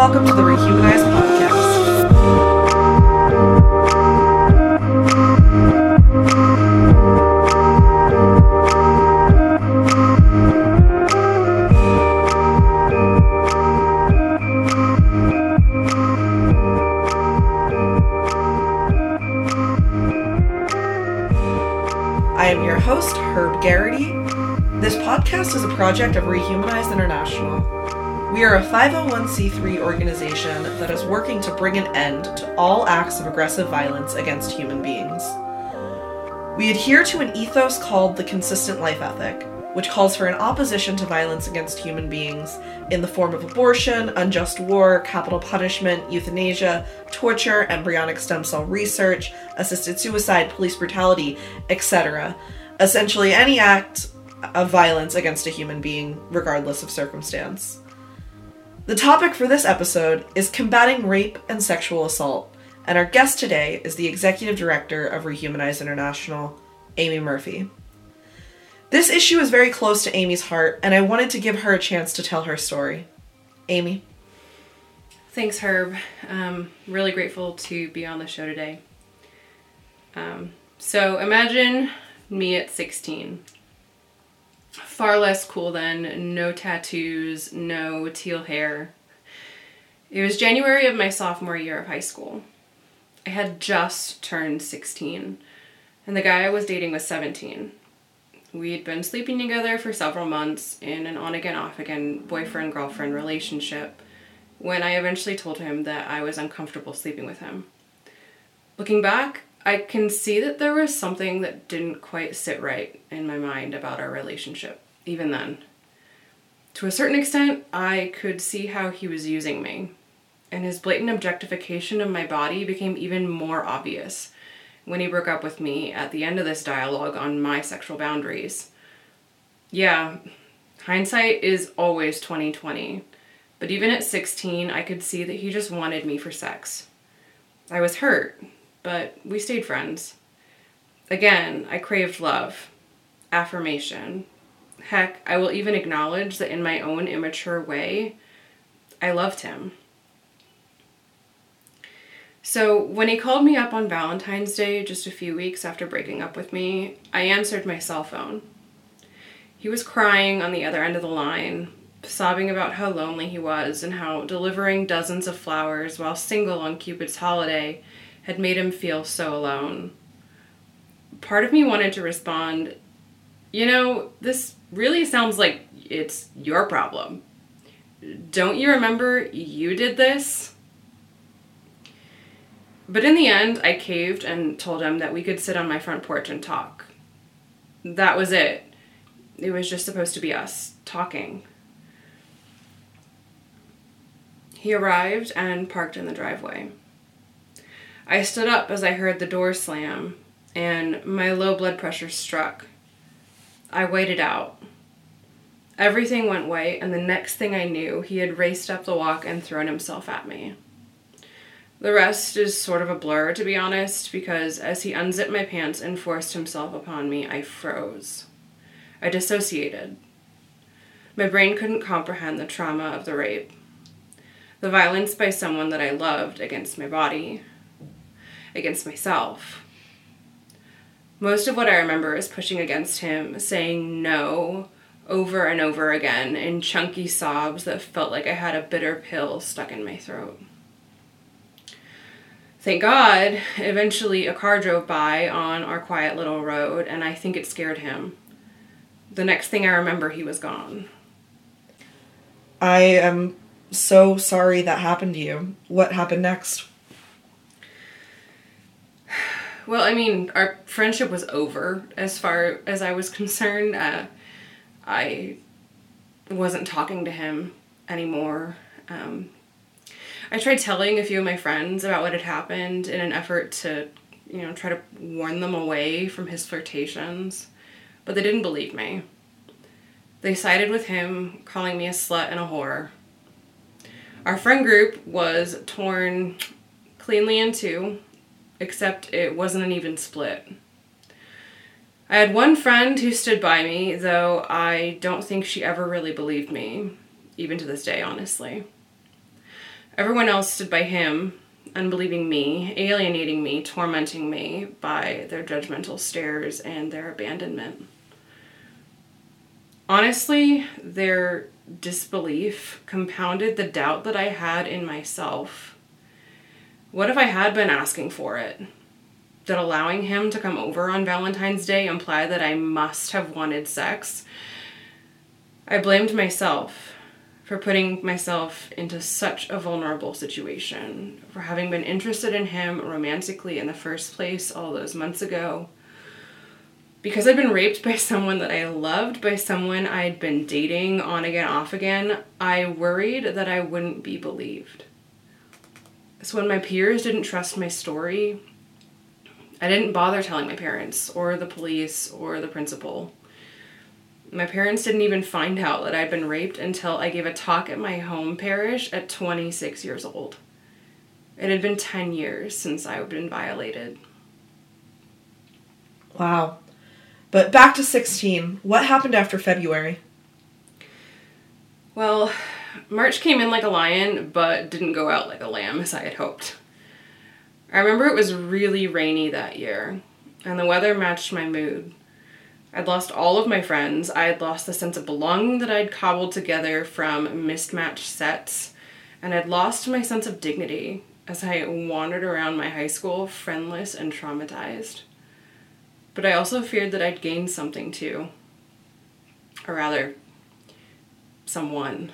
welcome to the Rehumanize Podcast. I am your host, Herb Geraghty. This podcast is a project of Rehumanize International. We are a 501c3 organization that is working to bring an end to all acts of aggressive violence against human beings. We adhere to an ethos called the Consistent Life Ethic, which calls for an opposition to violence against human beings in the form of abortion, unjust war, capital punishment, euthanasia, torture, embryonic stem cell research, assisted suicide, police brutality, etc. Essentially any act of violence against a human being, regardless of circumstance. The topic for this episode is combating rape and sexual assault, and our guest today is the Executive Director of Rehumanize International, Amy Murphy. This issue is very close to Amy's heart, and I wanted to give her a chance to tell her story. Amy. Thanks, Herb. I'm really grateful to be on the show today. So imagine me at 16. Far less cool then, no tattoos, no teal hair. It was January of my sophomore year of high school. I had just turned 16, and the guy I was dating was 17. We'd been sleeping together for several months in an on-again, off-again boyfriend-girlfriend relationship when I eventually told him that I was uncomfortable sleeping with him. Looking back, I can see that there was something that didn't quite sit right in my mind about our relationship, even then. To a certain extent, I could see how he was using me, and his blatant objectification of my body became even more obvious when he broke up with me at the end of this dialogue on my sexual boundaries. Yeah, hindsight is always 20/20, but even at 16, I could see that he just wanted me for sex. I was hurt, but we stayed friends. Again, I craved love, affirmation. Heck, I will even acknowledge that in my own immature way, I loved him. So when he called me up on Valentine's Day, just a few weeks after breaking up with me, I answered my cell phone. He was crying on the other end of the line, sobbing about how lonely he was and how delivering dozens of flowers while single on Cupid's holiday had made him feel so alone. Part of me wanted to respond, you know, this really sounds like it's your problem. Don't you remember you did this? But in the end, I caved and told him that we could sit on my front porch and talk. That was it. It was just supposed to be us talking. He arrived and parked in the driveway. I stood up as I heard the door slam, and my low blood pressure struck. I waited out. Everything went white, and the next thing I knew, he had raced up the walk and thrown himself at me. The rest is sort of a blur, to be honest, because as he unzipped my pants and forced himself upon me, I froze. I dissociated. My brain couldn't comprehend the trauma of the rape, the violence by someone that I loved against my body, against myself. Most of what I remember is pushing against him, saying no over and over again in chunky sobs that felt like I had a bitter pill stuck in my throat. Thank God, eventually a car drove by on our quiet little road, and I think it scared him. The next thing I remember, he was gone. I am so sorry that happened to you. What happened next? Well, I mean, our friendship was over as far as I was concerned. I wasn't talking to him anymore. I tried telling a few of my friends about what had happened in an effort to, you know, try to warn them away from his flirtations, but they didn't believe me. They sided with him, calling me a slut and a whore. Our friend group was torn cleanly in two, except it wasn't an even split. I had one friend who stood by me, though I don't think she ever really believed me, even to this day, honestly. Everyone else stood by him, unbelieving me, alienating me, tormenting me by their judgmental stares and their abandonment. Honestly, their disbelief compounded the doubt that I had in myself. What if I had been asking for it? Did allowing him to come over on Valentine's Day imply that I must have wanted sex? I blamed myself for putting myself into such a vulnerable situation, for having been interested in him romantically in the first place all those months ago. Because I'd been raped by someone that I loved, by someone I'd been dating on again, off again, I worried that I wouldn't be believed. So when my peers didn't trust my story, I didn't bother telling my parents or the police or the principal. My parents didn't even find out that I'd been raped until I gave a talk at my home parish at 26 years old. It had been 10 years since I had been violated. Wow. But back to 16. What happened after February? Well, March came in like a lion, but didn't go out like a lamb, as I had hoped. I remember it was really rainy that year, and the weather matched my mood. I'd lost all of my friends. I had lost the sense of belonging that I'd cobbled together from mismatched sets, and I'd lost my sense of dignity as I wandered around my high school, friendless and traumatized. But I also feared that I'd gained something too. Or rather, someone.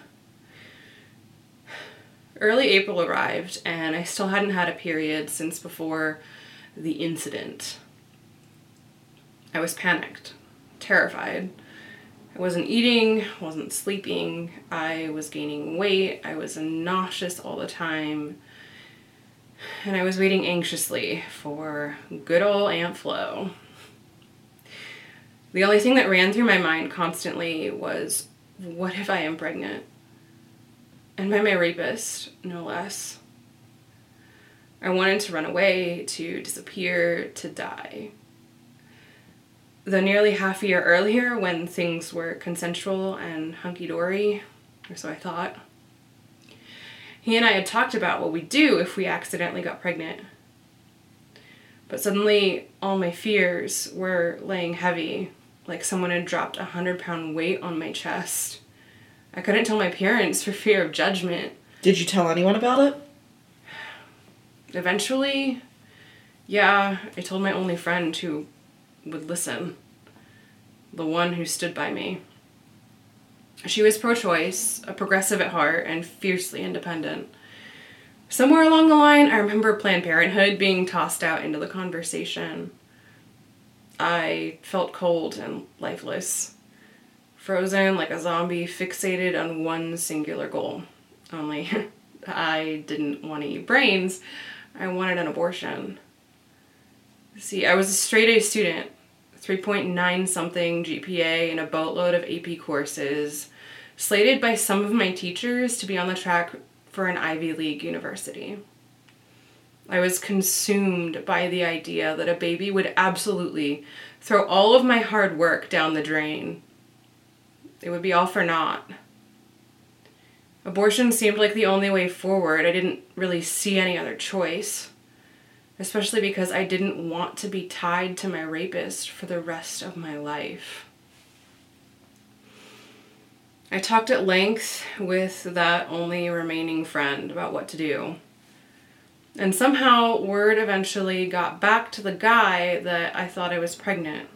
Early April arrived, and I still hadn't had a period since before the incident. I was panicked, terrified. I wasn't eating, wasn't sleeping, I was gaining weight, I was nauseous all the time, and I was waiting anxiously for good old Aunt Flo. The only thing that ran through my mind constantly was, what if I am pregnant? And by my rapist, no less. I wanted to run away, to disappear, to die. Though nearly half a year earlier, when things were consensual and hunky-dory, or so I thought, he and I had talked about what we'd do if we accidentally got pregnant. But suddenly, all my fears were laying heavy, like someone had dropped 100-pound weight on my chest. I couldn't tell my parents for fear of judgment. Did you tell anyone about it? Eventually, yeah, I told my only friend who would listen. The one who stood by me. She was pro-choice, a progressive at heart, and fiercely independent. Somewhere along the line, I remember Planned Parenthood being tossed out into the conversation. I felt cold and lifeless. Frozen like a zombie, fixated on one singular goal. Only I didn't want to eat brains. I wanted an abortion. See, I was a straight-A student, 3.9 something GPA and a boatload of AP courses, slated by some of my teachers to be on the track for an Ivy League university. I was consumed by the idea that a baby would absolutely throw all of my hard work down the drain. It would be all for naught. Abortion seemed like the only way forward. I didn't really see any other choice, especially because I didn't want to be tied to my rapist for the rest of my life. I talked at length with that only remaining friend about what to do. And somehow word eventually got back to the guy that I thought I was pregnant.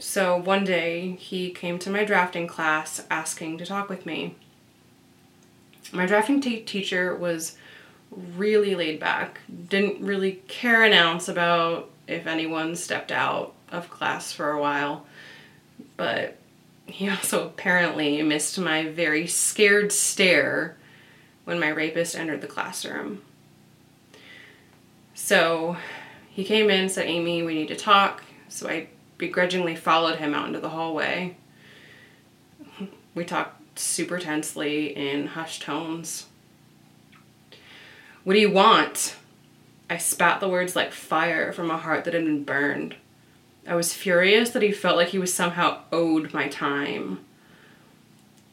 So one day, he came to my drafting class asking to talk with me. My drafting teacher was really laid back, didn't really care an ounce about if anyone stepped out of class for a while, but he also apparently missed my very scared stare when my rapist entered the classroom. So he came in, said, "Amy, we need to talk," so I begrudgingly followed him out into the hallway. We talked super tensely in hushed tones. "What do you want?" I spat the words like fire from a heart that had been burned. I was furious that he felt like he was somehow owed my time.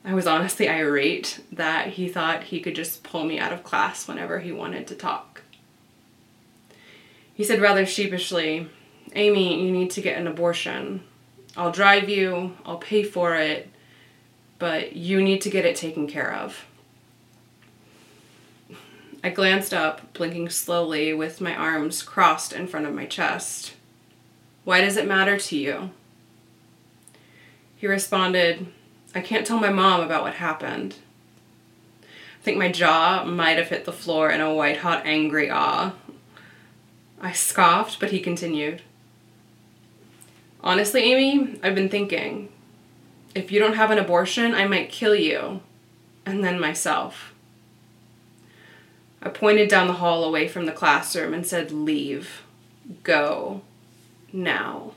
I was honestly irate that he thought he could just pull me out of class whenever he wanted to talk. He said rather sheepishly, "Amy, you need to get an abortion. I'll drive you, I'll pay for it, but you need to get it taken care of." I glanced up, blinking slowly with my arms crossed in front of my chest. "Why does it matter to you?" He responded, "I can't tell my mom about what happened." I think my jaw might have hit the floor in a white-hot, angry awe. I scoffed, but he continued. "Honestly, Amy, I've been thinking. If you don't have an abortion, I might kill you, and then myself." I pointed down the hall away from the classroom and said, "Leave. Go. Now."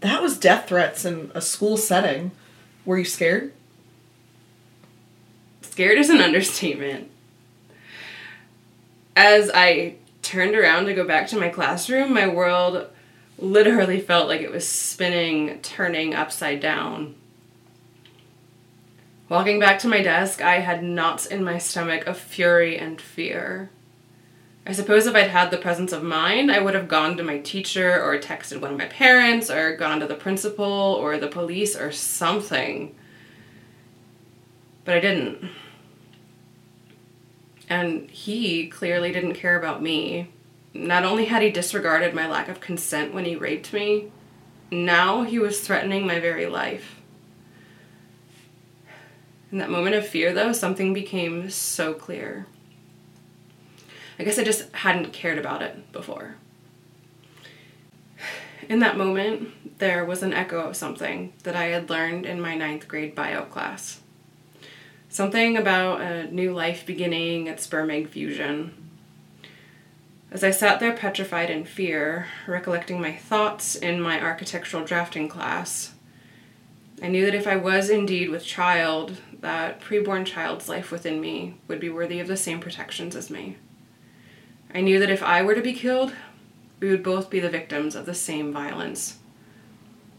That was death threats in a school setting. Were you scared? Scared is an understatement. As I turned around to go back to my classroom, my world literally felt like it was spinning, turning upside down. Walking back to my desk, I had knots in my stomach of fury and fear. I suppose if I'd had the presence of mind, I would have gone to my teacher or texted one of my parents or gone to the principal or the police or something. But I didn't. And he clearly didn't care about me. Not only had he disregarded my lack of consent when he raped me, now he was threatening my very life. In that moment of fear, though, something became so clear. I guess I just hadn't cared about it before. In that moment, there was an echo of something that I had learned in my 9th grade bio class. Something about a new life beginning at sperm egg fusion. As I sat there petrified in fear, recollecting my thoughts in my architectural drafting class, I knew that if I was indeed with child, that preborn child's life within me would be worthy of the same protections as me. I knew that if I were to be killed, we would both be the victims of the same violence.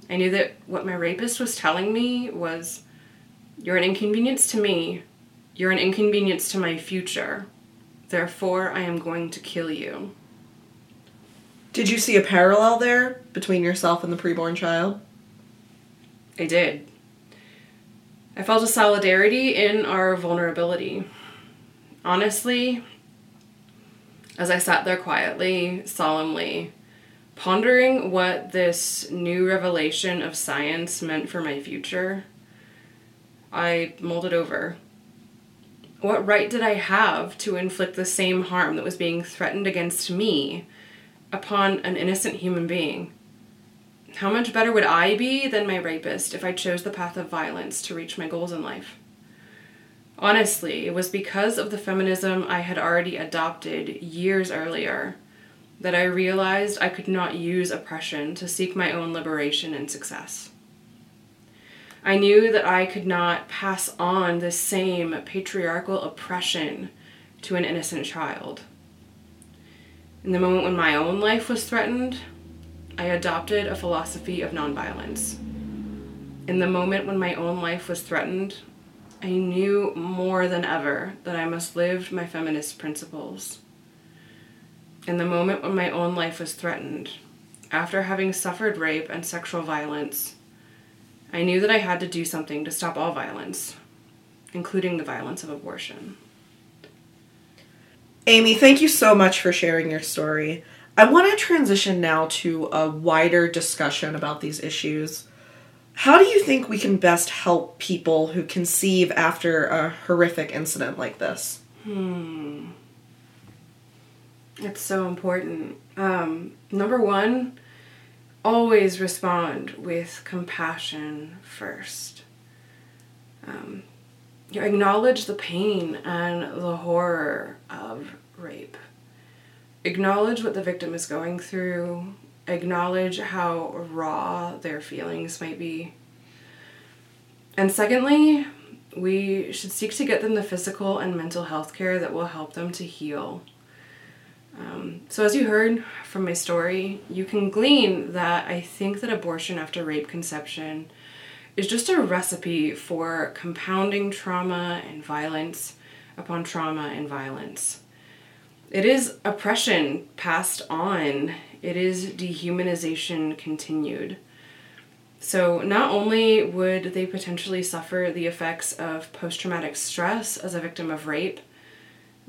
I knew that what my rapist was telling me was, "You're an inconvenience to me. You're an inconvenience to my future. Therefore, I am going to kill you." Did you see a parallel there between yourself and the preborn child? I did. I felt a solidarity in our vulnerability. Honestly, as I sat there quietly, solemnly, pondering what this new revelation of science meant for my future, I mulled it over. What right did I have to inflict the same harm that was being threatened against me upon an innocent human being? How much better would I be than my rapist if I chose the path of violence to reach my goals in life? Honestly, it was because of the feminism I had already adopted years earlier that I realized I could not use oppression to seek my own liberation and success. I knew that I could not pass on the same patriarchal oppression to an innocent child. In the moment when my own life was threatened, I adopted a philosophy of nonviolence. In the moment when my own life was threatened, I knew more than ever that I must live my feminist principles. In the moment when my own life was threatened, after having suffered rape and sexual violence, I knew that I had to do something to stop all violence, including the violence of abortion. Amy, thank you so much for sharing your story. I want to transition now to a wider discussion about these issues. How do you think we can best help people who conceive after a horrific incident like this? It's so important. Number one, always respond with compassion first. You acknowledge the pain and the horror of rape. Acknowledge what the victim is going through. Acknowledge how raw their feelings might be. And secondly, we should seek to get them the physical and mental health care that will help them to heal. So as you heard from my story, you can glean that I think that abortion after rape conception is just a recipe for compounding trauma and violence upon trauma and violence. It is oppression passed on. It is dehumanization continued. So not only would they potentially suffer the effects of post-traumatic stress as a victim of rape,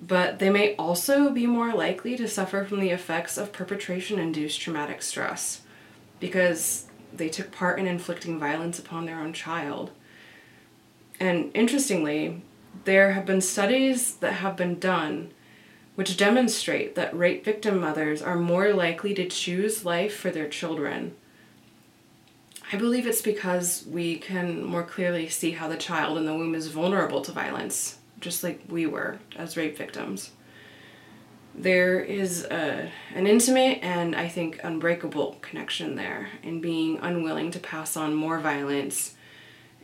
but they may also be more likely to suffer from the effects of perpetration-induced traumatic stress because they took part in inflicting violence upon their own child. And interestingly, there have been studies that have been done which demonstrate that rape victim mothers are more likely to choose life for their children. I believe it's because we can more clearly see how the child in the womb is vulnerable to violence, just like we were as rape victims. There is an intimate and, I think, unbreakable connection there in being unwilling to pass on more violence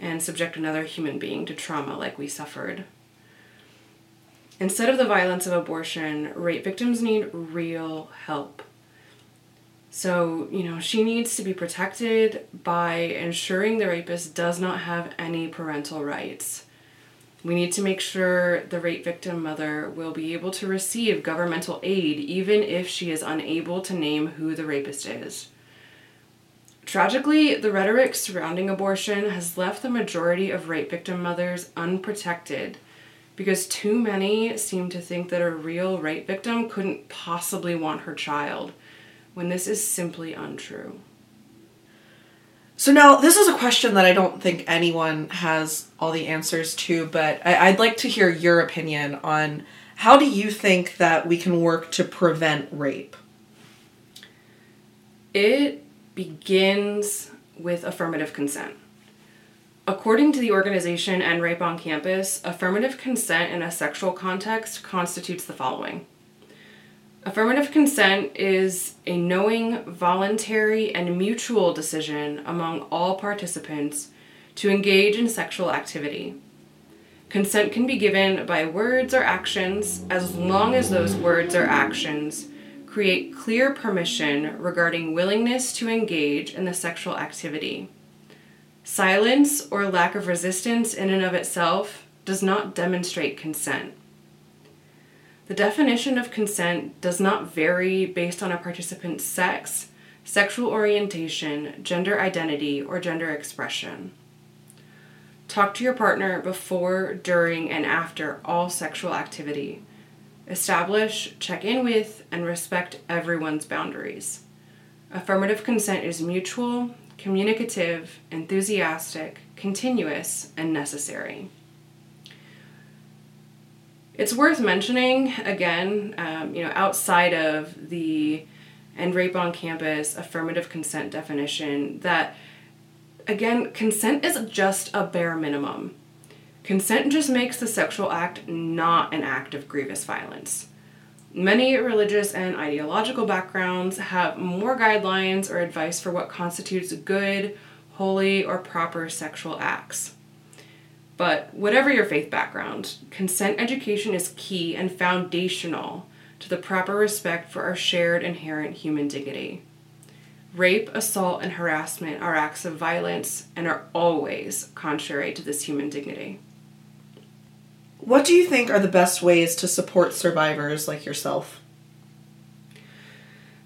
and subject another human being to trauma like we suffered. Instead of the violence of abortion, rape victims need real help. So, she needs to be protected by ensuring the rapist does not have any parental rights. We need to make sure the rape victim mother will be able to receive governmental aid even if she is unable to name who the rapist is. Tragically, the rhetoric surrounding abortion has left the majority of rape victim mothers unprotected because too many seem to think that a real rape victim couldn't possibly want her child, when this is simply untrue. So now, this is a question that I don't think anyone has all the answers to, but I'd like to hear your opinion on how do you think that we can work to prevent rape? It begins with affirmative consent. According to the organization End Rape on Campus, affirmative consent in a sexual context constitutes the following. Affirmative consent is a knowing, voluntary, and mutual decision among all participants to engage in sexual activity. Consent can be given by words or actions as long as those words or actions create clear permission regarding willingness to engage in the sexual activity. Silence or lack of resistance in and of itself does not demonstrate consent. The definition of consent does not vary based on a participant's sex, sexual orientation, gender identity, or gender expression. Talk to your partner before, during, and after all sexual activity. Establish, check in with, and respect everyone's boundaries. Affirmative consent is mutual, communicative, enthusiastic, continuous, and necessary. It's worth mentioning, again, outside of the End Rape on Campus affirmative consent definition, that, again, consent is just a bare minimum. Consent just makes the sexual act not an act of grievous violence. Many religious and ideological backgrounds have more guidelines or advice for what constitutes good, holy, or proper sexual acts. But whatever your faith background, consent education is key and foundational to the proper respect for our shared inherent human dignity. Rape, assault, and harassment are acts of violence and are always contrary to this human dignity. What do you think are the best ways to support survivors like yourself?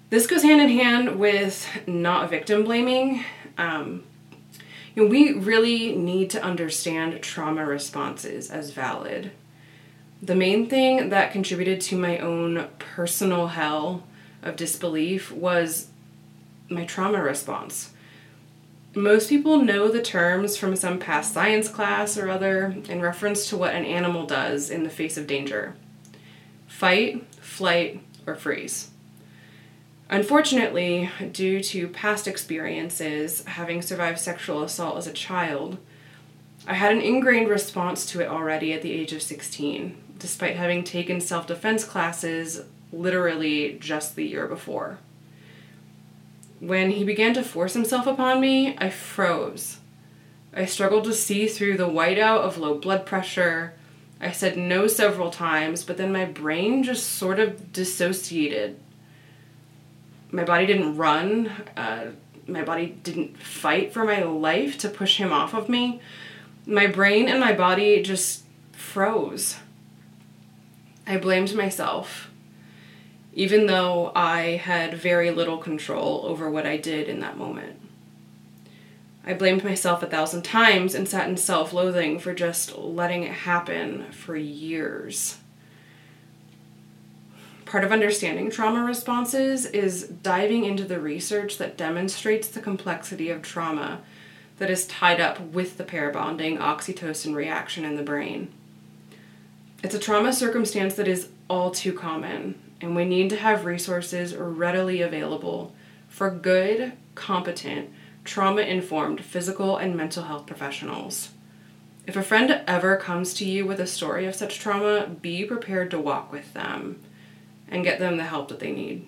This goes hand in hand with not victim blaming. We really need to understand trauma responses as valid. The main thing that contributed to my own personal hell of disbelief was my trauma response. Most people know the terms from some past science class or other in reference to what an animal does in the face of danger: fight, flight, or freeze. Unfortunately, due to past experiences, having survived sexual assault as a child, I had an ingrained response to it already at the age of 16, despite having taken self-defense classes literally just the year before. When he began to force himself upon me, I froze. I struggled to see through the whiteout of low blood pressure. I said no several times, but then my brain just sort of dissociated. My body didn't run. my body didn't fight for my life to push him off of me, my brain and my body just froze. I blamed myself, even though I had very little control over what I did in that moment. I blamed myself 1,000 times and sat in self-loathing for just letting it happen for years. Part of understanding trauma responses is diving into the research that demonstrates the complexity of trauma that is tied up with the pair-bonding oxytocin reaction in the brain. It's a trauma circumstance that is all too common, and we need to have resources readily available for good, competent, trauma-informed physical and mental health professionals. If a friend ever comes to you with a story of such trauma, be prepared to walk with them and get them the help that they need.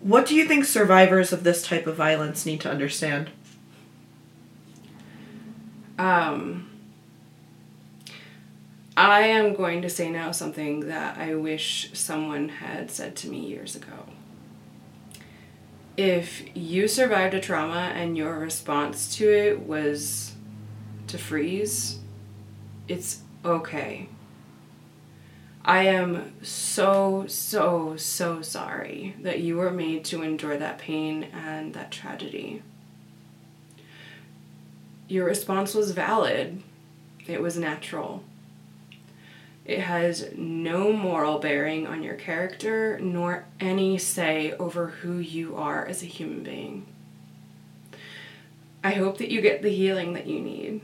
What do you think survivors of this type of violence need to understand? I am going to say now something that I wish someone had said to me years ago. If you survived a trauma and your response to it was to freeze, it's okay. I am so, so, so sorry that you were made to endure that pain and that tragedy. Your response was valid. It was natural. It has no moral bearing on your character, nor any say over who you are as a human being. I hope that you get the healing that you need.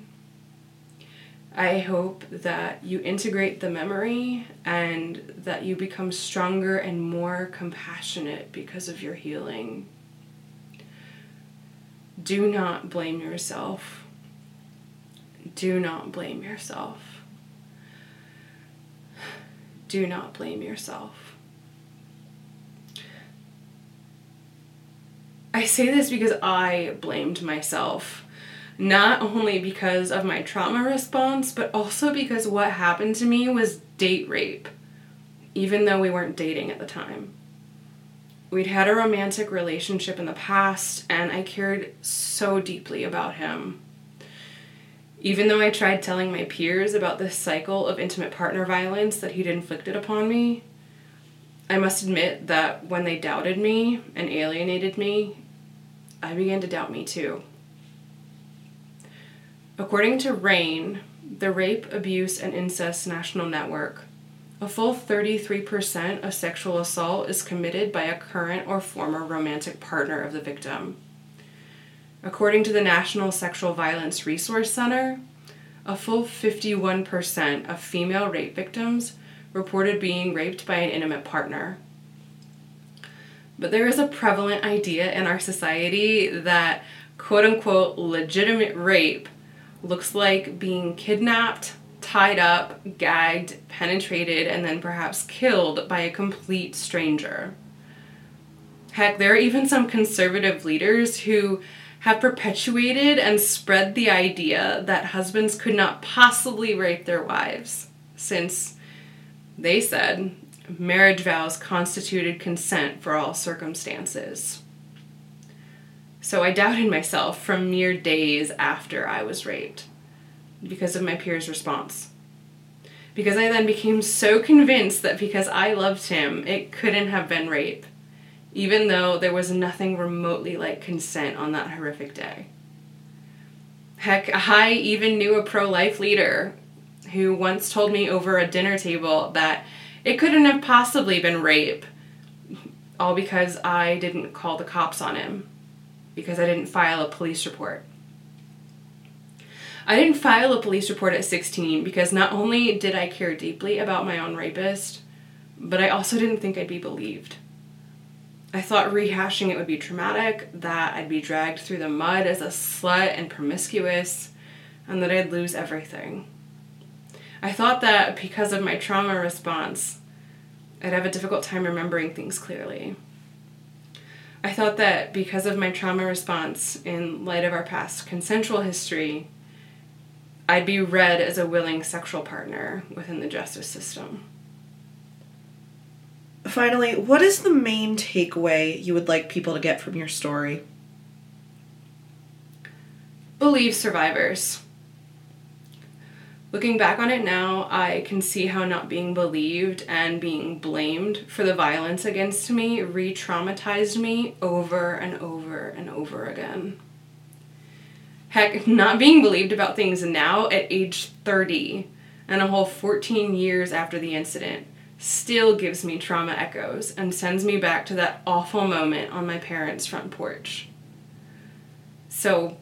I hope that you integrate the memory and that you become stronger and more compassionate because of your healing. Do not blame yourself. Do not blame yourself. Do not blame yourself. I say this because I blamed myself. Not only because of my trauma response, but also because what happened to me was date rape, even though we weren't dating at the time. We'd had a romantic relationship in the past, and I cared so deeply about him. Even though I tried telling my peers about this cycle of intimate partner violence that he'd inflicted upon me, I must admit that when they doubted me and alienated me, I began to doubt me too. According to RAIN, the Rape, Abuse, and Incest National Network, a full 33% of sexual assault is committed by a current or former romantic partner of the victim. According to the National Sexual Violence Resource Center, a full 51% of female rape victims reported being raped by an intimate partner. But there is a prevalent idea in our society that quote-unquote legitimate rape looks like being kidnapped, tied up, gagged, penetrated, and then perhaps killed by a complete stranger. Heck, there are even some conservative leaders who have perpetuated and spread the idea that husbands could not possibly rape their wives, since, they said, marriage vows constituted consent for all circumstances. So I doubted myself from mere days after I was raped because of my peers' response. Because I then became so convinced that because I loved him, it couldn't have been rape, even though there was nothing remotely like consent on that horrific day. Heck, I even knew a pro-life leader who once told me over a dinner table that it couldn't have possibly been rape, all because I didn't call the cops on him. Because I didn't file a police report. I didn't file a police report at 16 because not only did I care deeply about my own rapist, but I also didn't think I'd be believed. I thought rehashing it would be traumatic, that I'd be dragged through the mud as a slut and promiscuous, and that I'd lose everything. I thought that because of my trauma response, I'd have a difficult time remembering things clearly. I thought that because of my trauma response, in light of our past consensual history, I'd be read as a willing sexual partner within the justice system. Finally, what is the main takeaway you would like people to get from your story? believe survivors. Looking back on it now, I can see how not being believed and being blamed for the violence against me re-traumatized me over and over and over again. Heck, not being believed about things now at age 30 and a whole 14 years after the incident still gives me trauma echoes and sends me back to that awful moment on my parents' front porch. So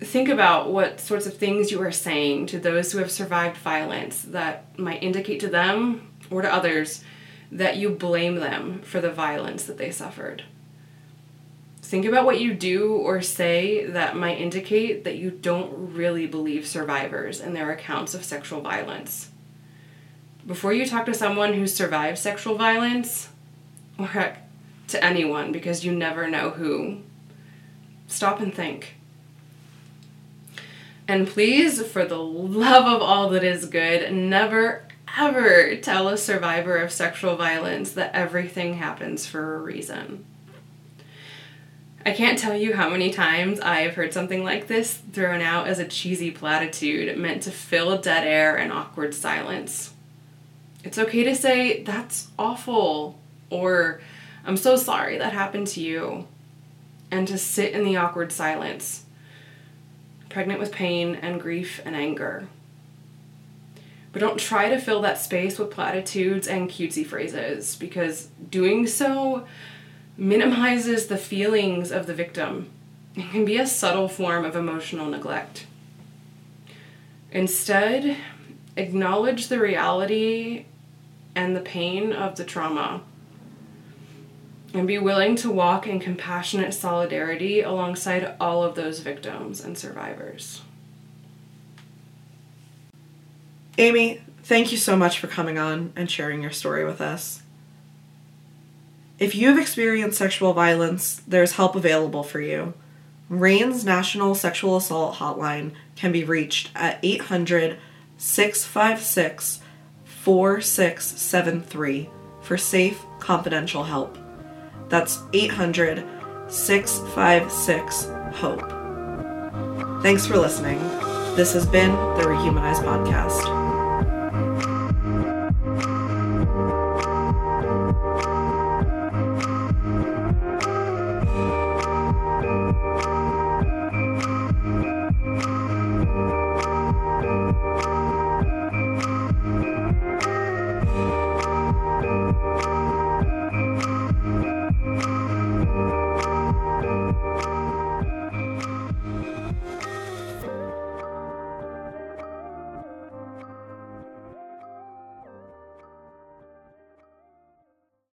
think about what sorts of things you are saying to those who have survived violence that might indicate to them or to others that you blame them for the violence that they suffered. Think about what you do or say that might indicate that you don't really believe survivors and their accounts of sexual violence. Before you talk to someone who survived sexual violence, or heck, to anyone, because you never know who, stop and think. And please, for the love of all that is good, never ever tell a survivor of sexual violence that everything happens for a reason. I can't tell you how many times I've heard something like this thrown out as a cheesy platitude meant to fill dead air and awkward silence. It's okay to say, "That's awful," or "I'm so sorry that happened to you," and to sit in the awkward silence, pregnant with pain and grief and anger. But don't try to fill that space with platitudes and cutesy phrases, because doing so minimizes the feelings of the victim. It can be a subtle form of emotional neglect. Instead, acknowledge the reality and the pain of the trauma, and be willing to walk in compassionate solidarity alongside all of those victims and survivors. Amy, thank you so much for coming on and sharing your story with us. If you have experienced sexual violence, there's help available for you. RAIN's National Sexual Assault Hotline can be reached at 800-656-4673 for safe, confidential help. That's 800-656-HOPE. Thanks for listening. This has been the Rehumanize Podcast.